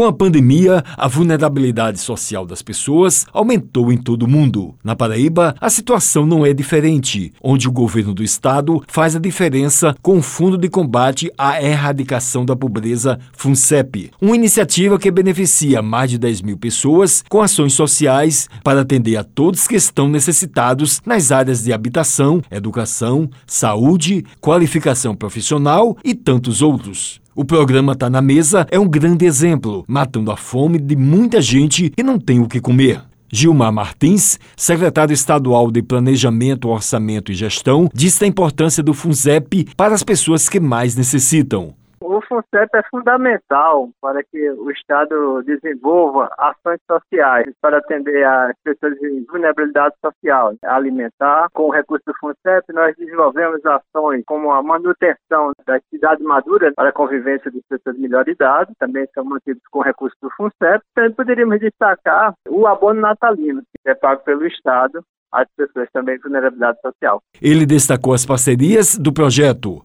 Com a pandemia, a vulnerabilidade social das pessoas aumentou em todo o mundo. Na Paraíba, a situação não é diferente, onde o governo do estado faz a diferença com o Fundo de Combate à Erradicação da Pobreza, FUNCEP, uma iniciativa que beneficia mais de 10 mil pessoas com ações sociais para atender a todos que estão necessitados nas áreas de habitação, educação, saúde, qualificação profissional e tantos outros. O programa Tá Na Mesa é um grande exemplo, matando a fome de muita gente que não tem o que comer. Gilmar Martins, secretário estadual de Planejamento, Orçamento e Gestão, diz da importância do FUNCEP para as pessoas que mais necessitam. O FUNCEP é fundamental para que o Estado desenvolva ações sociais para atender às pessoas de vulnerabilidade social alimentar. Com o recurso do FUNCEP, nós desenvolvemos ações como a manutenção das cidades maduras para a convivência das pessoas de melhor idade, também são mantidos com recurso do FUNCEP. Também poderíamos destacar o abono natalino, que é pago pelo Estado às pessoas também de vulnerabilidade social. Ele destacou as parcerias do projeto.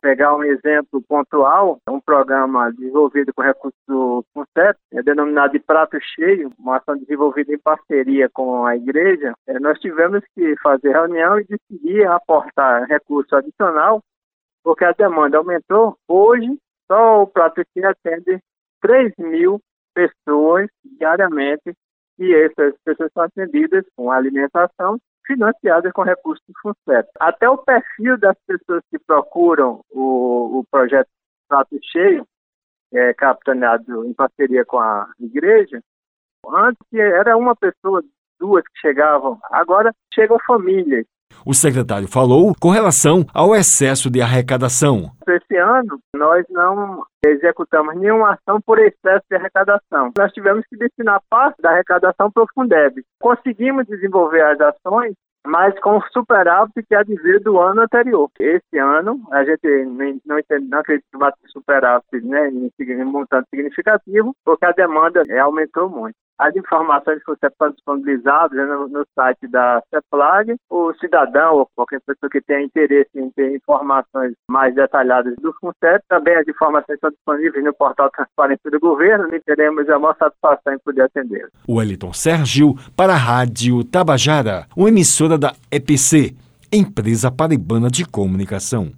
Pegar um exemplo pontual, um programa desenvolvido com recursos do FUNCEP, é denominado de Prato Cheio, uma ação desenvolvida em parceria com a igreja. Nós tivemos que fazer reunião e decidir aportar recurso adicional, porque a demanda aumentou. Hoje, só o Prato Cheio atende 3 mil pessoas diariamente, e essas pessoas são atendidas com alimentação, financiadas com recursos do FUNCEP. Até o perfil das pessoas que procuram o projeto Prato Cheio, capitaneado em parceria com a igreja, antes era uma pessoa, duas que chegavam, agora chegam famílias. O secretário falou com relação ao excesso de arrecadação. Esse ano, nós não executamos nenhuma ação por excesso de arrecadação. Nós tivemos que destinar parte da arrecadação para o Fundeb. Conseguimos desenvolver as ações, mas com o superávit que adveio do ano anterior. Esse ano, a gente não acredita que vai ter superávit, né, em montante significativo, porque a demanda aumentou muito. As informações que você pode disponibilizar no site da CEPLAG, o cidadão ou qualquer pessoa que tenha interesse em ter informações mais detalhadas do FUNCEP, também as informações estão disponíveis no portal Transparência do Governo e teremos a maior satisfação em poder atender. O Eliton Sérgio, para a Rádio Tabajara, uma emissora da EPC, Empresa Paraibana de Comunicação.